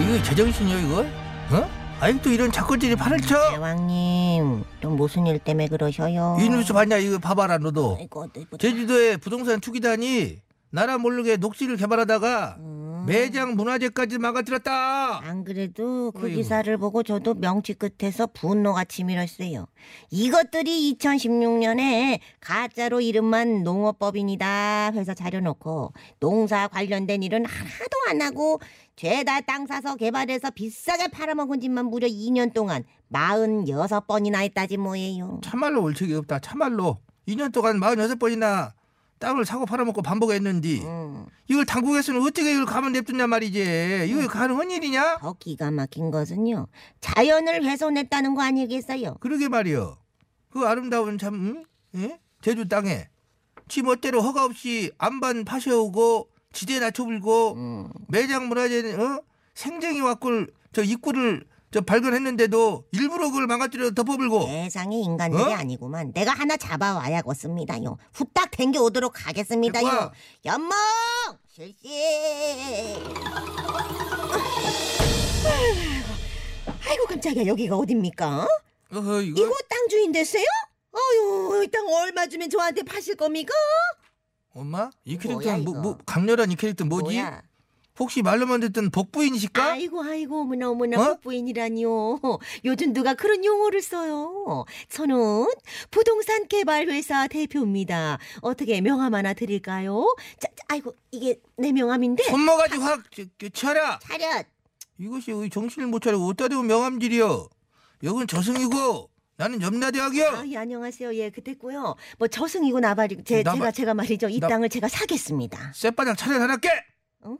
이거 제정신이요 이거? 어? 아직도 이런 작골질이 판을 쳐? 대왕님 또 무슨 일 때문에 그러셔요? 이 뉴스 봤냐 이거 봐봐라 너도. 아이고. 제주도에 부동산 투기단이 나라 모르게 녹지를 개발하다가 매장 문화재까지 막아들었다. 안 그래도 그 기사를 보고 저도 명치 끝에서 분노가 치밀었어요. 이것들이 2016년에 가짜로 이름만 농어법인이다 회사 차려놓고 농사 관련된 일은 하나도 안 하고 죄다 땅 사서 개발해서 비싸게 팔아먹은 집만 무려 2년 동안 46번이나 했다지 뭐예요. 참말로 올책이 없다. 참말로 2년 동안 46번이나 땅을 사고 팔아먹고 반복했는데 이걸 당국에서는 어떻게 이걸 가만 냅두냐 말이지. 이거 가능한 일이냐? 더 기가 막힌 것은요. 자연을 훼손했다는 거 아니겠어요? 그러게 말이요. 그 아름다운 참 제주 땅에 지 멋대로 허가 없이 안반 파셔오고 지대 낮춰불고 매장 문화재 생쟁이 왁굴 저 입구를 저 발견했는데도 일부러 그걸 망가뜨려 덮어불고. 세상에 인간들이 아니구만. 내가 하나 잡아와야겠습니다요. 후딱 댕겨오도록 하겠습니다요. 연몽 실시. 아이고 깜짝이야. 여기가 어딥니까? 이거 땅 주인 됐어요? 어휴, 이 땅 얼마 주면 저한테 파실 겁니까? 엄마? 이 캐릭터는 뭐 강렬한 이 캐릭터 뭐지? 뭐야? 혹시 말로만 듣던 복부인이실까? 아이고 어머나 복부인이라니요. 요즘 누가 그런 용어를 써요. 저는 부동산 개발회사 대표입니다. 어떻게 명함 하나 드릴까요? 아이고 이게 내 명함인데. 손모가지 확 차려. 차렷. 이것이 정신을 못 차리고 어디다 대고 명함질이요. 여긴 저승이고 나는 염라대왕이요. 예, 안녕하세요. 예, 그 됐고요. 뭐 저승이고 나발이고 제가 말이죠. 이 땅을 제가 사겠습니다. 쌔바닥 차려놔놨게. 응?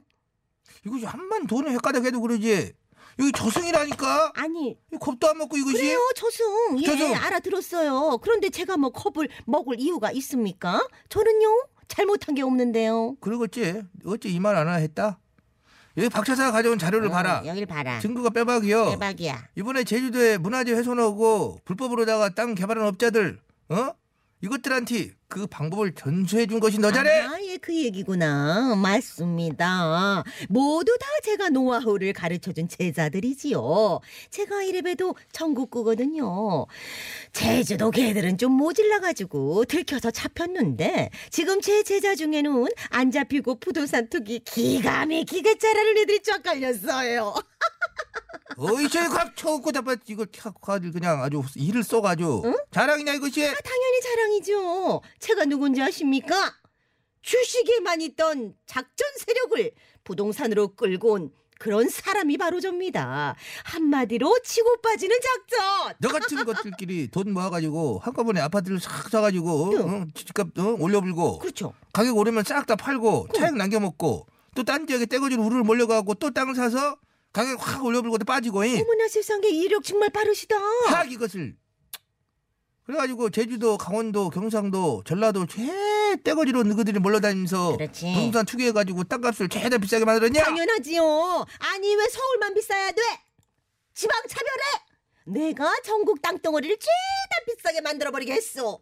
이것이 한만 돈을 헷가닥해도 그러지. 여기 저승이라니까. 아니. 겁도 안 먹고 이것이. 그래요. 저승. 예, 알아들었어요. 그런데 제가 뭐 겁을 먹을 이유가 있습니까? 저는요. 잘못한 게 없는데요. 그러겠지. 어째 이 말 안 했다. 여기 박차사가 가져온 자료를 봐라. 여길 봐라. 증거가 빼박이요. 빼박이야. 이번에 제주도에 문화재 훼손하고 불법으로다가 땅 개발한 업자들. 이것들한테 그 방법을 전수해 준 것이 너잖아. 아, 예, 그 얘기구나. 맞습니다. 모두 다 제가 노하우를 가르쳐준 제자들이지요. 제가 이래봬도 천국구거든요. 제주도 개들은 좀 모질라가지고 들켜서 잡혔는데 지금 제 제자 중에는 안 잡히고 부동산 투기 기가 막히게 잘하는 애들이 쫙 깔렸어요. 어이씨, 쳐갖고 잡았지. 이걸 탁가들 그냥 아주 일을 써가지고. 응? 자랑이냐 이것이? 아, 당연히 자랑이죠. 제가 누군지 아십니까? 주식에만 있던 작전 세력을 부동산으로 끌고 온 그런 사람이 바로 접니다. 한마디로 치고 빠지는 작전. 너 같은 것들끼리 돈 모아가지고 한꺼번에 아파트를 싹 사가지고 집값 올려불고. 그렇죠. 가격 오르면 싹 다 팔고 차익 남겨먹고 또 딴 지역에 떼거지로 우르르 몰려가고 또 땅을 사서 가격 확 올려불고 또 빠지고. 어머나 세상에 이력 정말 빠르시다. 확 이것을. 그래가지고 제주도, 강원도, 경상도, 전라도 떼거지로 너희들이 몰려다니면서 부동산 투기해가지고 땅값을 죄다 비싸게 만들었냐? 당연하지요. 아니 왜 서울만 비싸야 돼? 지방 차별해. 내가 전국 땅덩어리를 죄다 비싸게 만들어버리게 했어.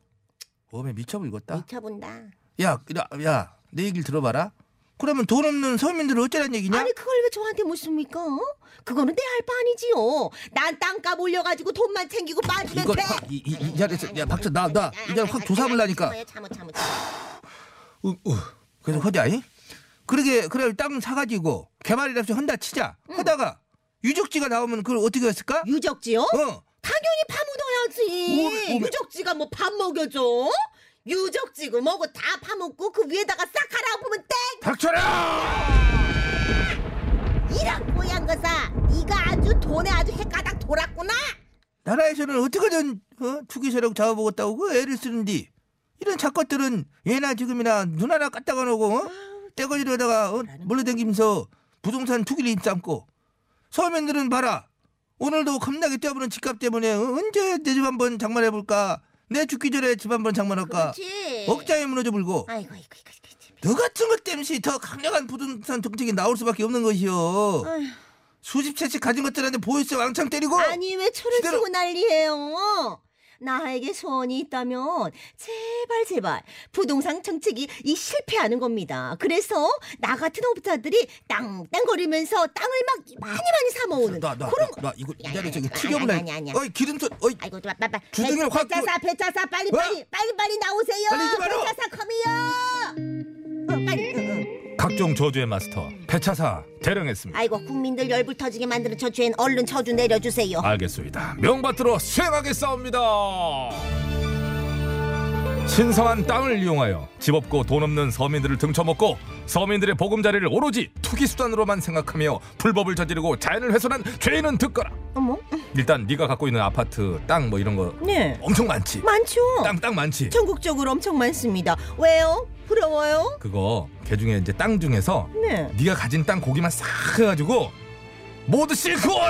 어메 미쳐불겠다. 미쳐본다. 야, 내 얘기를 들어봐라. 그러면 돈 없는 서민들을 어쩌란 얘기냐? 아니 그걸 왜 저한테 묻습니까? 그거는 내 할 바 아니지요. 난 땅값 올려가지고 돈만 챙기고 빠지면 이거 돼. 이 자리에서 야 박차 나 이 자리 확 조사하려니까. 그래서 허자이? 그러게 그래 땅 사가지고 개발이라서 헌다 치자. 하다가 유적지가 나오면 그걸 어떻게 했을까? 유적지요? 당연히 파묻어야지. 유적지가 뭐 밥 먹여줘? 유적지고 뭐고 다 파먹고 그 위에다가 싹 갈아엎으면 땡! 닥쳐라! 이런 모양거사! 네가 아주 돈에 아주 헷가닥 돌았구나! 나라에서는 어떻게든 투기세력 잡아보겠다고 그 애를 쓰는디 이런 작것들은 예나 지금이나 눈 하나 까딱 안 오고 떼거지로다가 몰려다니면서 부동산 투기를 입삼고 서민들은 봐라. 오늘도 겁나게 뛰어보는 집값 때문에 언제 내 집 한번 장만해볼까? 내 죽기 전에 집 한번 장만할까? 억장에 무너져 불고. 아이고. 너 같은 것 때문에 더 강력한 부동산 정책이 나올 수밖에 없는 것이요. 아휴. 수십 채씩 가진 것들한테 보이스 왕창 때리고. 아니 왜 초를 치고 난리예요. 나에게 소원이 있다면 제발 부동산 정책이 이 실패하는 겁니다. 그래서 나 같은 업자들이 땅거리면서 땅을 막 많이 사 모으는. 나 이거 이 자리에 저기 튀겨보네. 어이 기름도 어이. 아이고 주둥이를 확. 배차사 빨리 나오세요. 배차사 컴이요. 각종 저주의 마스터 배차사 대령했습니다. 아이고 국민들 열불 터지게 만드는 저 죄인 얼른 저주 내려주세요. 알겠습니다. 명받들어 쇠하게 싸웁니다. 신성한 땅을 이용하여 집 없고 돈 없는 서민들을 등쳐먹고 서민들의 보금자리를 오로지 투기 수단으로만 생각하며 불법을 저지르고 자연을 훼손한 죄인은 듣거라. 어머? 일단 네가 갖고 있는 아파트, 땅 뭐 이런 거 네. 엄청 많지? 많죠. 땅 많지? 전국적으로 엄청 많습니다. 왜요? 부러워요? 그거 개중에 이제 땅 중에서 네. 네가 가진 땅 고기만 싹 해가지고 모두 실컷! 뭐?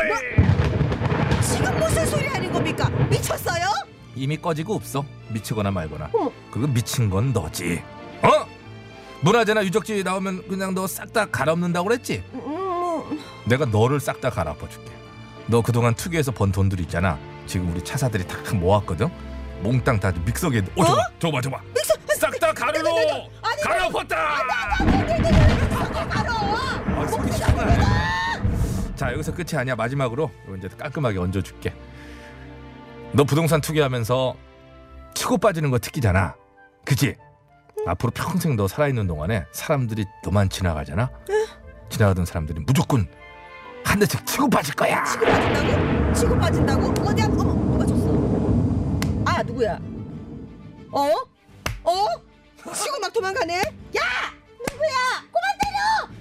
지금 무슨 소리 하는 겁니까? 미쳤어요? 이미 꺼지고 없어. 미치거나 말거나. 그리고 미친 건 너지. 어? 문화재나 유적지 나오면 그냥 너 싹 다 갈아엎는다고 그랬지? 내가 너를 싹 다 갈아엎어줄게. 너 그동안 투기해서 번 돈들 있잖아. 지금 우리 차사들이 다 모았거든? 몽땅 다 믹서기에 저거 봐. 싹 다 가루로 갈아엎었다. 자, 여기서 끝이 아니야. 마지막으로 이제 깔끔하게 얹어줄게. 너 부동산 투기하면서 치고 빠지는 거 특기잖아. 그치? 앞으로 평생 너 살아있는 동안에 사람들이 너만 지나가잖아. 지나가던 사람들이 무조건 한 대씩 치고 빠질 거야. 치고 빠진다고? 어디야? 누가 쳤어? 아 누구야? 치고 막 도망가네? 야! 누구야?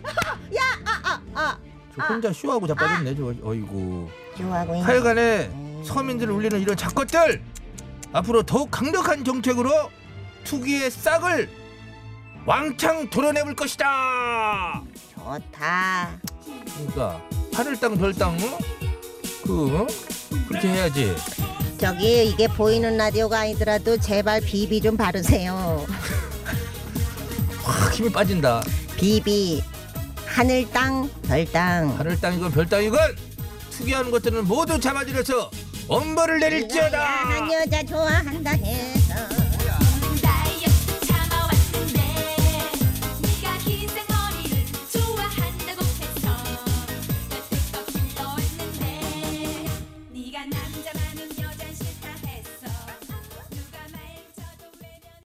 그만 때려! 저 혼자 쇼하고 자빠졌네. 저 어이구. 쇼하고 하여간에 서민들을 울리는 이런 작것들 앞으로 더욱 강력한 정책으로 투기의 싹을 왕창 도려내볼 것이다. 좋다. 그러니까 하늘땅 별땅 그렇게 해야지. 저기 이게 보이는 라디오가 아니더라도 제발 비비 좀 바르세요. 확 힘이 빠진다. 비비. 하늘땅 별땅. 하늘땅이건 별땅이건 투기하는 것들은 모두 잡아들여서 엄벌을 내릴지어다. 한 여자 좋아한다 해.